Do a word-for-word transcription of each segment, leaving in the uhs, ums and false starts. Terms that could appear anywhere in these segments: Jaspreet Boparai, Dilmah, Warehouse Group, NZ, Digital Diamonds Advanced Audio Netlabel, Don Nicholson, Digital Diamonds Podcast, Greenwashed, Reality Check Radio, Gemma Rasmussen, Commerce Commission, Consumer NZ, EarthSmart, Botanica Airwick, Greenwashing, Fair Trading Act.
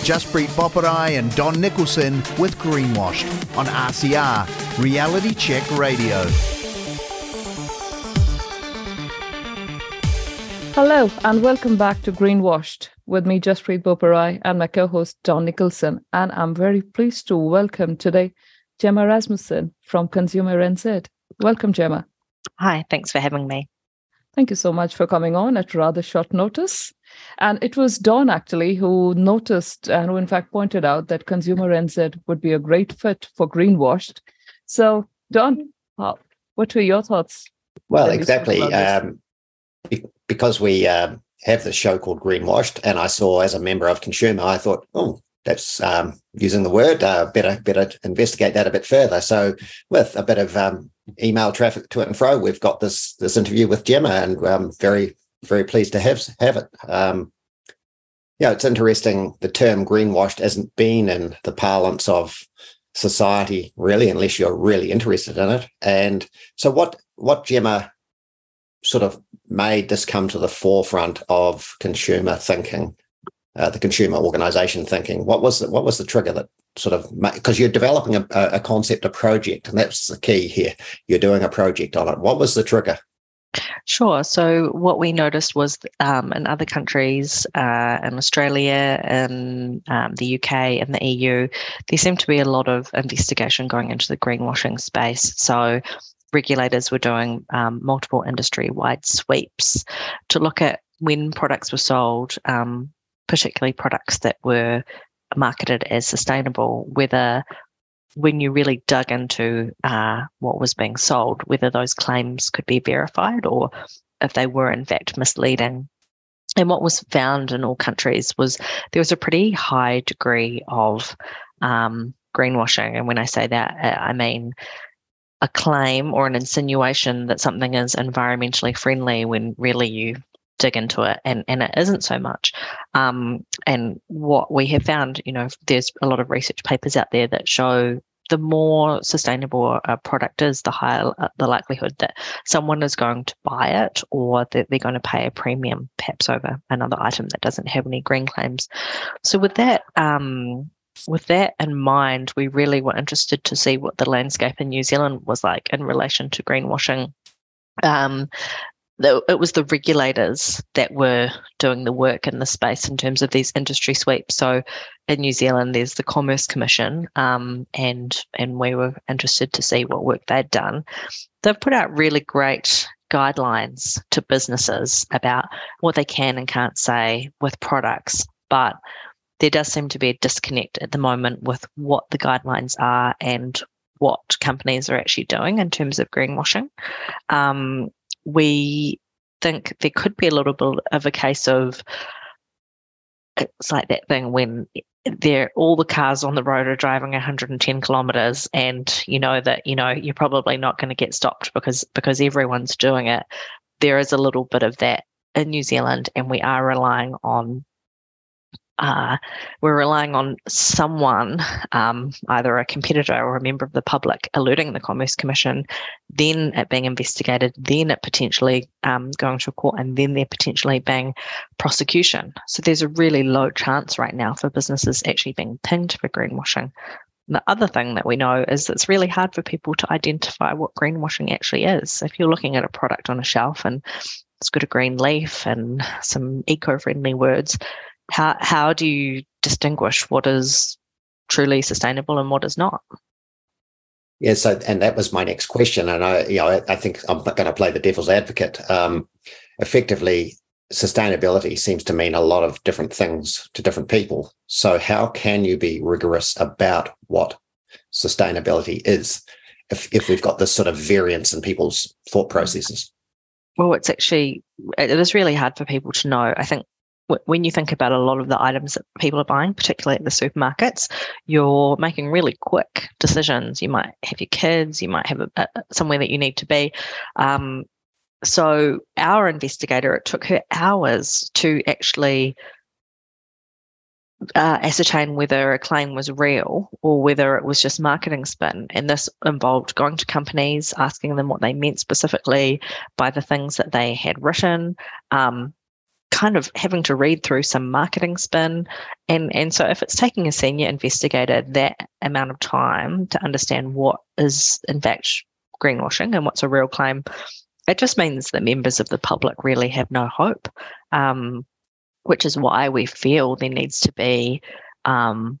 Jaspreet Boparai and Don Nicholson with Greenwashed on R C R, Reality Check Radio. Hello and welcome back to Greenwashed with me, Jaspreet Boparai, and my co-host Don Nicholson. And I'm very pleased to welcome today Gemma Rasmussen from Consumer N Z. Welcome, Gemma. Hi, thanks for having me. Thank you so much for coming on at rather short notice. And it was Don, actually, who noticed and who, in fact, pointed out that Consumer N Z would be a great fit for Greenwashed. So, Don, what were your thoughts? Well, exactly. Um, because we uh, have this show called Greenwashed, and I saw as a member of Consumer, I thought, oh, that's um, using the word, uh, better, better investigate that a bit further. So with a bit of um, email traffic to and fro, we've got this this interview with Gemma, and I'm very, very pleased to have have it. Um, yeah, you know, it's interesting. The term greenwashed hasn't been in the parlance of society, really, unless you're really interested in it. And so what what Gemma sort of made this come to the forefront of consumer thinking, uh, the consumer organisation thinking. What was the, what was the trigger that sort of, because you're developing a, a concept, a project, and that's the key here. You're doing a project on it. What was the trigger? Sure. So what we noticed was um, in other countries, uh, in Australia, in um, the U K, and the E U, there seemed to be a lot of investigation going into the greenwashing space. So regulators were doing um, multiple industry-wide sweeps to look at when products were sold, um, particularly products that were marketed as sustainable, whether when you really dug into uh, what was being sold, whether those claims could be verified or if they were in fact misleading. And what was found in all countries was there was a pretty high degree of um, greenwashing. And when I say that, I mean a claim or an insinuation that something is environmentally friendly when really you dig into it and, and it isn't so much. Um, and what we have found, you know, there's a lot of research papers out there that show the more sustainable a product is, the higher the likelihood that someone is going to buy it or that they're going to pay a premium perhaps over another item that doesn't have any green claims. So with that, um, with that in mind, we really were interested to see what the landscape in New Zealand was like in relation to greenwashing. Um, It was the regulators that were doing the work in the space in terms of these industry sweeps. So in New Zealand, there's the Commerce Commission, um, and and we were interested to see what work they'd done. They've put out really great guidelines to businesses about what they can and can't say with products, but there does seem to be a disconnect at the moment with what the guidelines are and what companies are actually doing in terms of greenwashing. Um, We think there could be a little bit of a case of, it's like that thing when they're, all the cars on the road are driving one hundred ten kilometres and you know that, you know, you're probably not going to get stopped because because everyone's doing it. There is a little bit of that in New Zealand, and we are relying on Uh, we're relying on someone, um, either a competitor or a member of the public, alerting the Commerce Commission, then it being investigated, then it potentially um, going to court, and then there potentially being prosecution. So there's a really low chance right now for businesses actually being pinged for greenwashing. And the other thing that we know is it's really hard for people to identify what greenwashing actually is. If you're looking at a product on a shelf and it's got a green leaf and some eco-friendly words, How how do you distinguish what is truly sustainable and what is not? Yeah, so and that was my next question, and I you know I, I think I'm going to play the devil's advocate. Um, effectively, sustainability seems to mean a lot of different things to different people. So how can you be rigorous about what sustainability is if if we've got this sort of variance in people's thought processes? Well, it's actually it is really hard for people to know. I think. When you think about a lot of the items that people are buying, particularly at the supermarkets, you're making really quick decisions. You might have your kids, you might have a, a, somewhere that you need to be. Um, so our investigator, it took her hours to actually uh, ascertain whether a claim was real or whether it was just marketing spin. And this involved going to companies, asking them what they meant specifically by the things that they had written, um, kind of having to read through some marketing spin. And, and so if it's taking a senior investigator that amount of time to understand what is in fact greenwashing and what's a real claim, it just means that members of the public really have no hope, um, which is why we feel there needs to be um,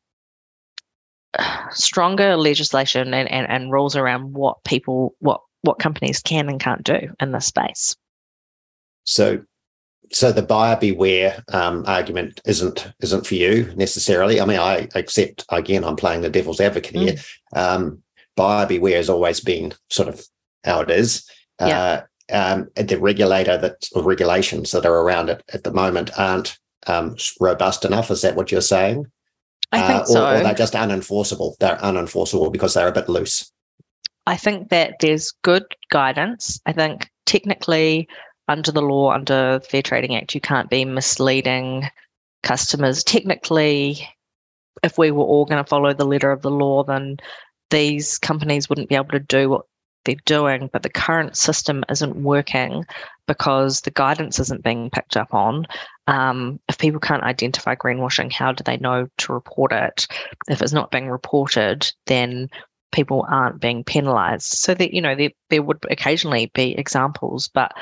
stronger legislation and, and, and rules around what people, what what companies can and can't do in this space. So so the buyer beware um, argument isn't isn't for you necessarily. I mean, I accept, again, I'm playing the devil's advocate mm. here. Um, buyer beware has always been sort of how it is. Yeah. Uh, um, the regulator that or regulations that are around it at the moment aren't um, robust enough. Is that what you're saying? I think uh, or, so. Or they're just unenforceable. They're unenforceable because they're a bit loose. I think that there's good guidance. I think technically under the law, under Fair Trading Act, you can't be misleading customers. Technically, if we were all going to follow the letter of the law, then these companies wouldn't be able to do what they're doing, but the current system isn't working because the guidance isn't being picked up on. Um, if people can't identify greenwashing, how do they know to report it? If it's not being reported, then people aren't being penalised. So that, you know, there, there would occasionally be examples, but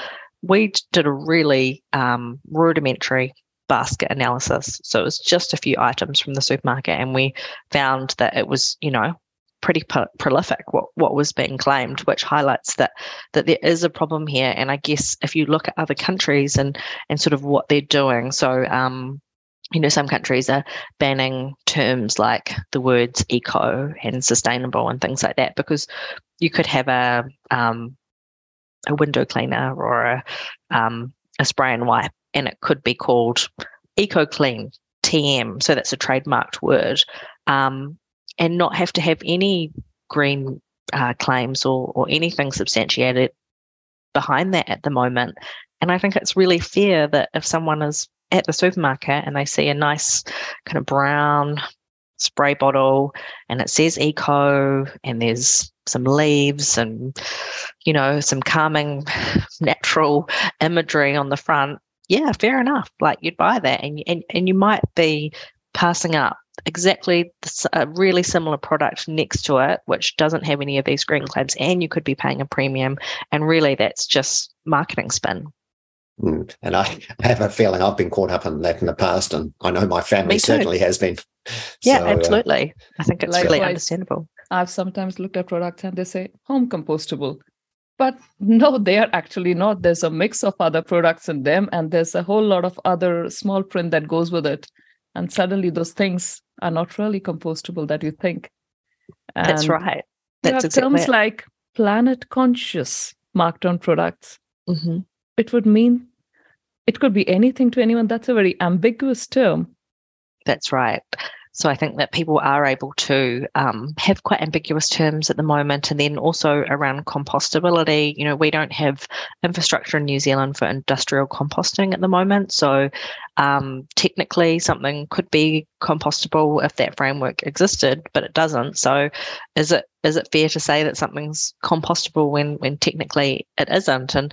we did a really um, rudimentary basket analysis. So it was just a few items from the supermarket, and we found that it was, you know, pretty pro- prolific what, what was being claimed, which highlights that that there is a problem here. And I guess if you look at other countries and and sort of what they're doing, so um you know, some countries are banning terms like the words eco and sustainable and things like that, because you could have a um a window cleaner or a um a spray and wipe, and it could be called eco clean T M, so that's a trademarked word, um and not have to have any green uh, claims or, or anything substantiated behind that at the moment. And I think it's really fair that if someone is at the supermarket and they see a nice kind of brown spray bottle and it says eco and there's some leaves and, you know, some calming natural imagery on the front, yeah, fair enough. Like, you'd buy that, and, and, and you might be passing up exactly a really similar product next to it, which doesn't have any of these green claims, and you could be paying a premium. And really, that's just marketing spin. Mm. And I have a feeling I've been caught up in that in the past, and I know my family certainly has been. Yeah, so, absolutely. Uh, I think it's totally understandable. I've sometimes looked at products and they say home compostable, but no, they are actually not. There's a mix of other products in them, and there's a whole lot of other small print that goes with it. And suddenly those things are not really compostable that you think. And that's right. That's you have terms exactly. like planet conscious marked on products. Mm-hmm. It would mean it could be anything to anyone. That's a very ambiguous term. That's right. So I think that people are able to um, have quite ambiguous terms at the moment. And then also around compostability, you know, we don't have infrastructure in New Zealand for industrial composting at the moment. So um, technically something could be compostable if that framework existed, but it doesn't. So is it is it fair to say that something's compostable when, when technically it isn't? And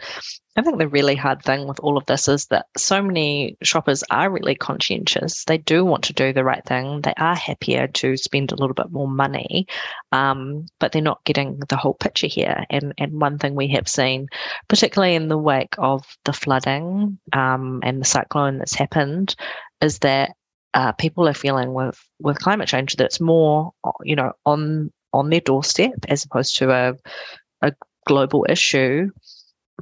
I think the really hard thing with all of this is that so many shoppers are really conscientious. They do want to do the right thing. They are happier to spend a little bit more money, um, but they're not getting the whole picture here. And and one thing we have seen, particularly in the wake of the flooding um, and the cyclone that's happened, is that uh, people are feeling with, with climate change that it's more, you know, on on their doorstep as opposed to a a global issue.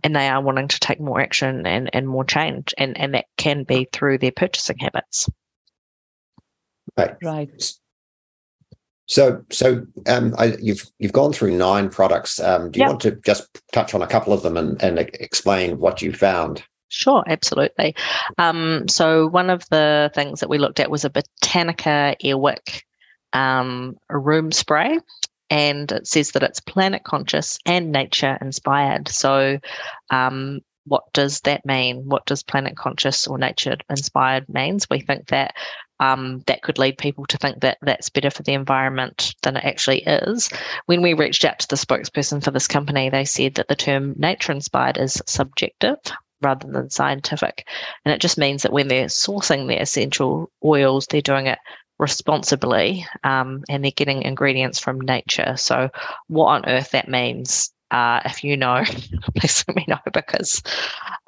And they are wanting to take more action and, and more change. And, and that can be through their purchasing habits. Right. Right. So so um, I, you've you've gone through nine products. Um, do you yep. want to just touch on a couple of them and, and explain what you found? Sure, absolutely. Um, so one of the things that we looked at was a Botanica Airwick um, room spray. And it says that it's planet conscious and nature inspired. So um, what does that mean? What does planet conscious or nature inspired means? We think that um, that could lead people to think that that's better for the environment than it actually is. When we reached out to the spokesperson for this company, they said that the term nature inspired is subjective. rather than scientific. And it just means that when they're sourcing their essential oils, they're doing it responsibly, um, and they're getting ingredients from nature. So what on earth that means, uh, if you know, please let me know, because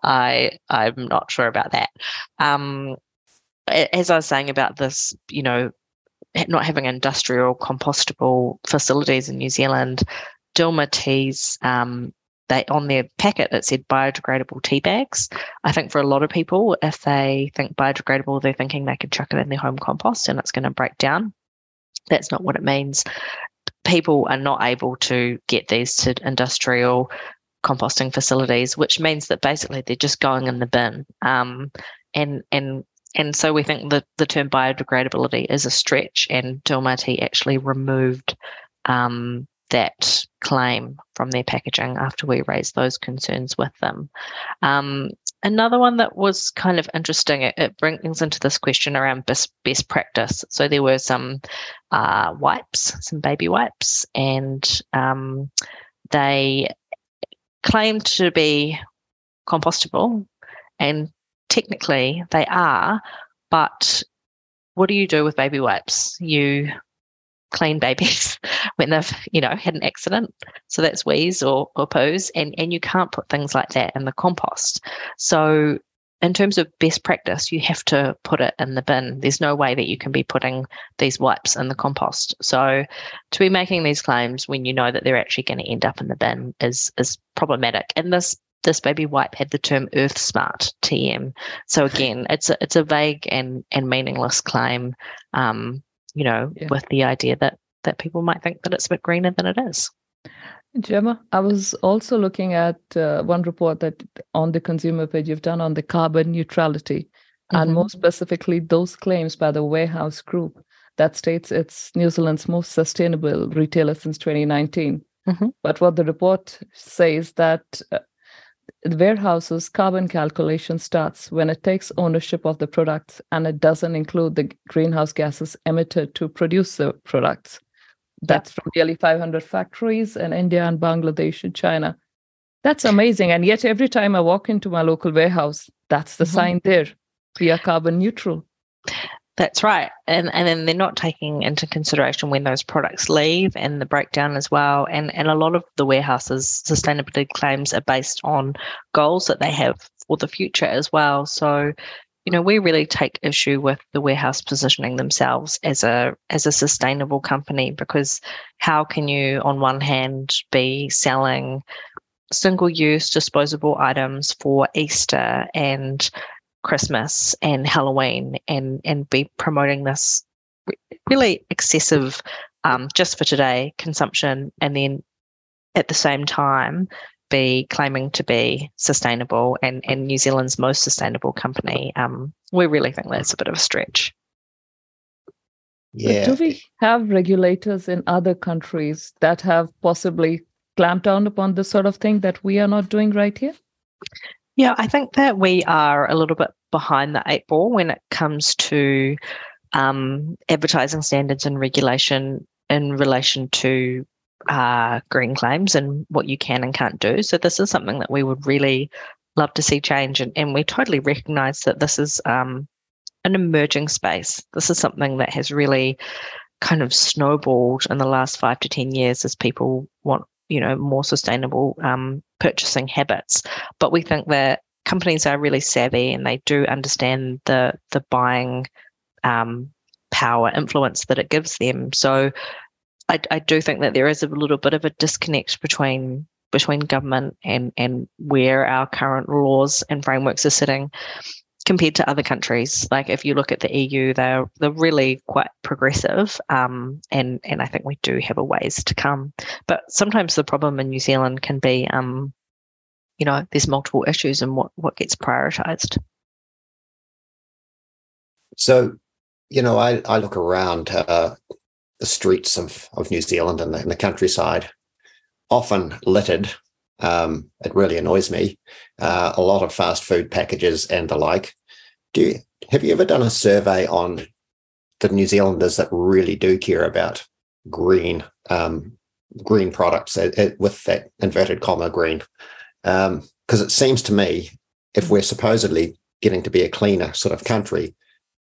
I, I'm not sure about that. Um, as I was saying about this, you know, not having industrial compostable facilities in New Zealand, Dilmah Teas, um, they, on their packet it said biodegradable tea bags. I think for a lot of people, if they think biodegradable, they're thinking they can chuck it in their home compost and it's going to break down. That's not what it means. People are not able to get these to industrial composting facilities, which means that basically they're just going in the bin. Um, and and and so we think that the term biodegradability is a stretch, and Dilmah Tea actually removed um, that claim from their packaging after we raised those concerns with them. Um, another one that was kind of interesting, it, it brings into this question around best, best practice. So there were some uh, wipes, some baby wipes, and um, they claimed to be compostable, and technically they are, but what do you do with baby wipes? You clean babies when they've, you know, had an accident. So that's wheeze or, or poos, and, and you can't put things like that in the compost. So in terms of best practice, you have to put it in the bin. There's no way that you can be putting these wipes in the compost. So to be making these claims when you know that they're actually going to end up in the bin is is problematic. And this This baby wipe had the term EarthSmart T M. So again, it's a, it's a vague and, and meaningless claim, um, you know, yeah. with the idea that that people might think that it's a bit greener than it is. Gemma, I was also looking at uh, one report that on the consumer page you've done on the carbon neutrality, mm-hmm. and more specifically those claims by the Warehouse Group that states it's New Zealand's most sustainable retailer since twenty nineteen. Mm-hmm. But what the report says that uh, the warehouse's carbon calculation starts when it takes ownership of the products and it doesn't include the greenhouse gases emitted to produce the products. That's yep. from nearly five hundred factories in India and Bangladesh and China. That's amazing. And yet every time I walk into my local warehouse, that's the mm-hmm. sign there. We are carbon neutral. That's right. And and then they're not taking into consideration when those products leave and the breakdown as well. And and a lot of the warehouses' sustainability claims are based on goals that they have for the future as well. So, you know, we really take issue with the warehouse positioning themselves as a as a sustainable company, because how can you on one hand be selling single-use disposable items for Easter and Christmas and Halloween and and be promoting this really excessive um, just for today consumption, and then at the same time be claiming to be sustainable and, and New Zealand's most sustainable company? Um, we really think that's a bit of a stretch. Yeah. But do we have regulators in other countries that have possibly clamped down upon this sort of thing that we are not doing right here? Yeah, I think that we are a little bit behind the eight ball when it comes to um, advertising standards and regulation in relation to uh, green claims and what you can and can't do. So this is something that we would really love to see change, and, and we totally recognise that this is um, an emerging space. This is something that has really kind of snowballed in the last five to ten years as people want, you know, more sustainable um, purchasing habits. But we think that companies are really savvy and they do understand the the buying um, power, influence that it gives them. So I, I do think that there is a little bit of a disconnect between between government and, and where our current laws and frameworks are sitting compared to other countries. Like if you look at the E U, they're they're really quite progressive, um, and and I think we do have a ways to come. But sometimes the problem in New Zealand can be, um, you know, there's multiple issues and what what gets prioritised. So, you know, I I look around uh, the streets of of New Zealand and the, and the countryside, often littered. Um, it really annoys me. Uh, a lot of fast food packages and the like. Do you, have you ever done a survey on the New Zealanders that really do care about green um, green products, uh, with that inverted comma green? Because um, it seems to me if we're supposedly getting to be a cleaner sort of country,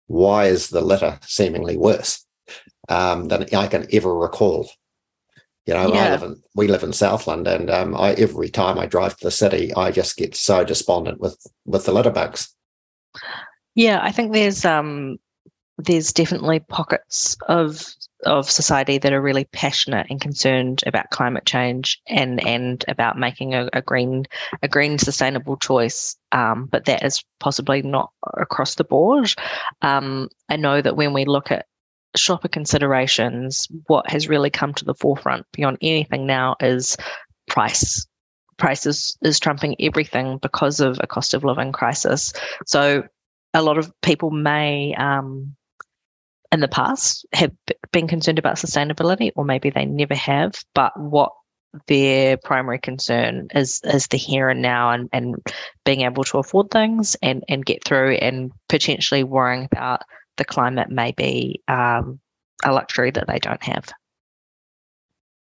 why is the litter seemingly worse um, than I can ever recall? You know, yeah. I live in, we live in Southland, and um, I every time I drive to the city, I just get so despondent with with the litter bugs. Yeah, I think there's um, there's definitely pockets of of society that are really passionate and concerned about climate change and and about making a, a green a green sustainable choice, um, but that is possibly not across the board. Um, I know that when we look at shopper considerations, what has really come to the forefront beyond anything now is price. Price is, is trumping everything because of a cost of living crisis. So a lot of people may, um, in the past, have been concerned about sustainability, or maybe they never have, but what their primary concern is is the here and now, and, and being able to afford things and, and get through, and potentially worrying about the climate may be um, a luxury that they don't have.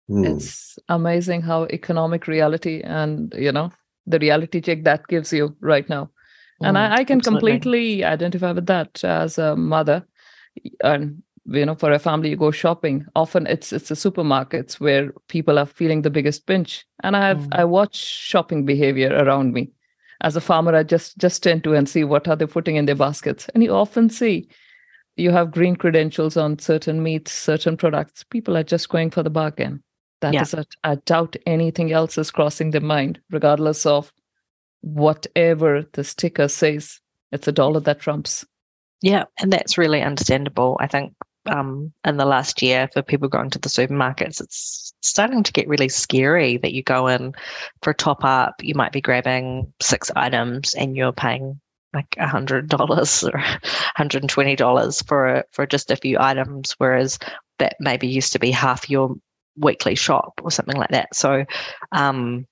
Mm. It's amazing how economic reality and, you know, the reality check that gives you right now. Mm, and I, I can absolutely. completely identify with that as a mother. And, you know, for a family, you go shopping. Often it's it's the supermarkets where people are feeling the biggest pinch. And I have mm. I watch shopping behavior around me. As a farmer, I just, just tend to and see what are they putting in their baskets. And you often see you have green credentials on certain meats, certain products. People are just going for the bargain. That yeah. is it. I doubt anything else is crossing their mind, regardless of whatever the sticker says. It's a dollar that trumps. Yeah, and that's really understandable. I think um, in the last year, for people going to the supermarkets, it's starting to get really scary that you go in for a top-up, you might be grabbing six items and you're paying like one hundred dollars or one hundred twenty dollars for for just a few items, whereas that maybe used to be half your weekly shop or something like that. So, um,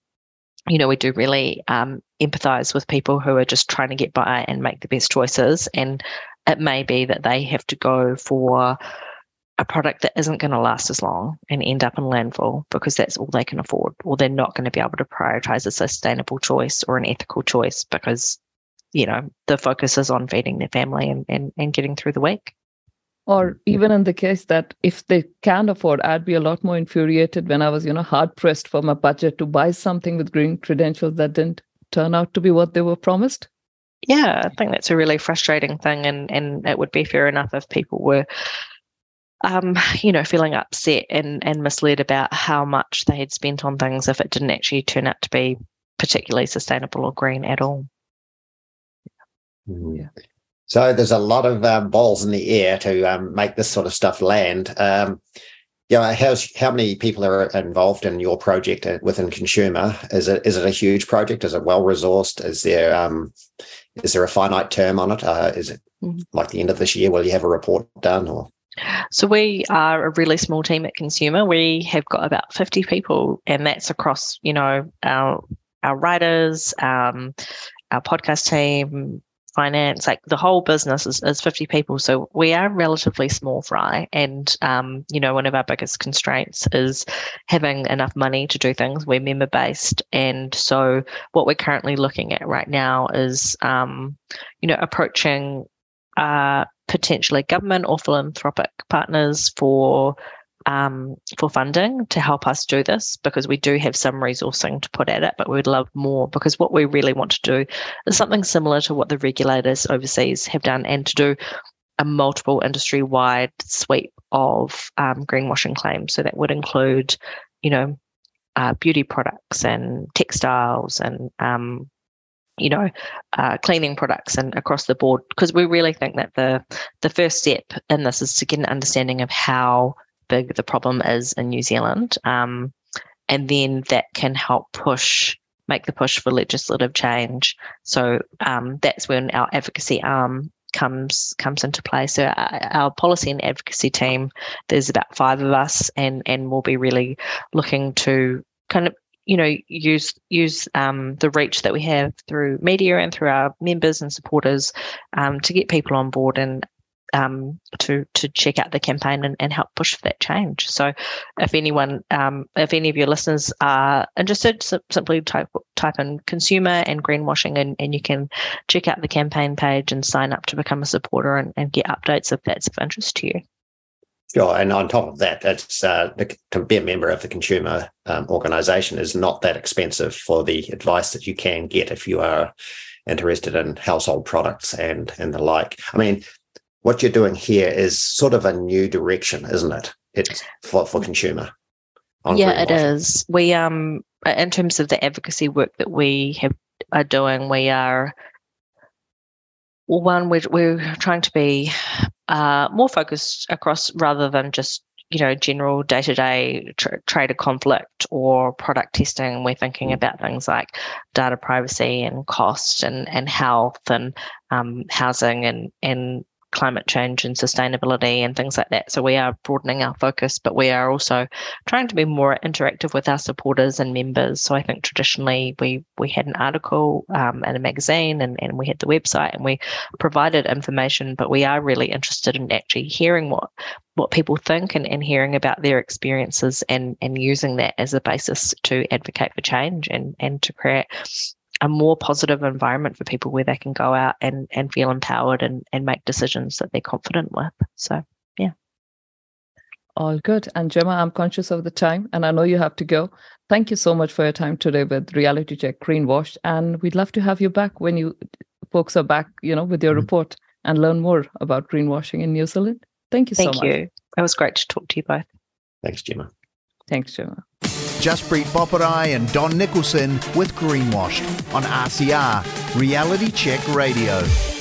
you know, we do really um, empathise with people who are just trying to get by and make the best choices, and it may be that they have to go for a product that isn't going to last as long and end up in landfill because that's all they can afford, or they're not going to be able to prioritise a sustainable choice or an ethical choice because, you know, the focus is on feeding their family and, and, and getting through the week. Or even in the case that if they can't afford, I'd be a lot more infuriated when I was, you know, hard-pressed for my budget to buy something with green credentials that didn't turn out to be what they were promised. Yeah, I think that's a really frustrating thing, and, and it would be fair enough if people were, um, you know, feeling upset and, and misled about how much they had spent on things if it didn't actually turn out to be particularly sustainable or green at all. Yeah. So there's a lot of um, balls in the air to um, make this sort of stuff land. Um, you know, how's, how many people are involved in your project within Consumer? Is it is it a huge project? Is it well resourced? Is there um, is there a finite term on it? Uh, is it mm-hmm. like the end of this year? Will you have a report done? Or so we are a really small team at Consumer. We have got about fifty people, and that's across, you know, our our writers, um, our podcast team, finance, like the whole business is, is fifty people. So we are relatively small fry, and um, you know, one of our biggest constraints is having enough money to do things. We're member based, and so what we're currently looking at right now is um, you know, approaching uh, potentially government or philanthropic partners for um, for funding to help us do this, because we do have some resourcing to put at it, but we'd love more, because what we really want to do is something similar to what the regulators overseas have done, and to do a multiple industry-wide sweep of um, greenwashing claims. So that would include, you know, uh, beauty products and textiles and, um, you know, uh, cleaning products and across the board, because we really think that the the first step in this is to get an understanding of how big the problem is in New Zealand, um, and then that can help push, make the push for legislative change. So um, that's when our advocacy arm comes comes into play. So our, our policy and advocacy team, there's about five of us, and and we'll be really looking to kind of, you know, use use um, the reach that we have through media and through our members and supporters um, to get people on board and um, to to check out the campaign and, and help push for that change. So if anyone, um, if any of your listeners are interested, so simply type type in consumer and greenwashing, and, and you can check out the campaign page and sign up to become a supporter and, and get updates if that's of interest to you. Sure, and on top of that, it's uh, the, to be a member of the consumer um, organisation is not that expensive for the advice that you can get if you are interested in household products and and the like. I mean, what you're doing here is sort of a new direction, isn't it? It's for, for consumer. Yeah, it is. We um, in terms of the advocacy work that we have are doing, we are well, one we're, we're trying to be Uh, more focused across rather than just, you know, general day-to-day tr- trader conflict or product testing. We're thinking about things like data privacy and cost and, and health and um, housing and, and climate change and sustainability and things like that. So we are broadening our focus, but we are also trying to be more interactive with our supporters and members. So I think traditionally we we had an article um, and a magazine and, and we had the website and we provided information, but we are really interested in actually hearing what what people think and, and hearing about their experiences and, and using that as a basis to advocate for change and, and to create a more positive environment for people where they can go out and, and feel empowered and, and make decisions that they're confident with. So, yeah. All good. And Gemma, I'm conscious of the time and I know you have to go. Thank you so much for your time today with Reality Check Greenwashed. And we'd love to have you back when you folks are back, you know, with your mm-hmm. report and learn more about greenwashing in New Zealand. Thank you Thank so much. Thank you. It was great to talk to you both. Thanks, Gemma. Thanks, Gemma. Jaspreet Boparai and Don Nicholson with Greenwashed on R C R, Reality Check Radio.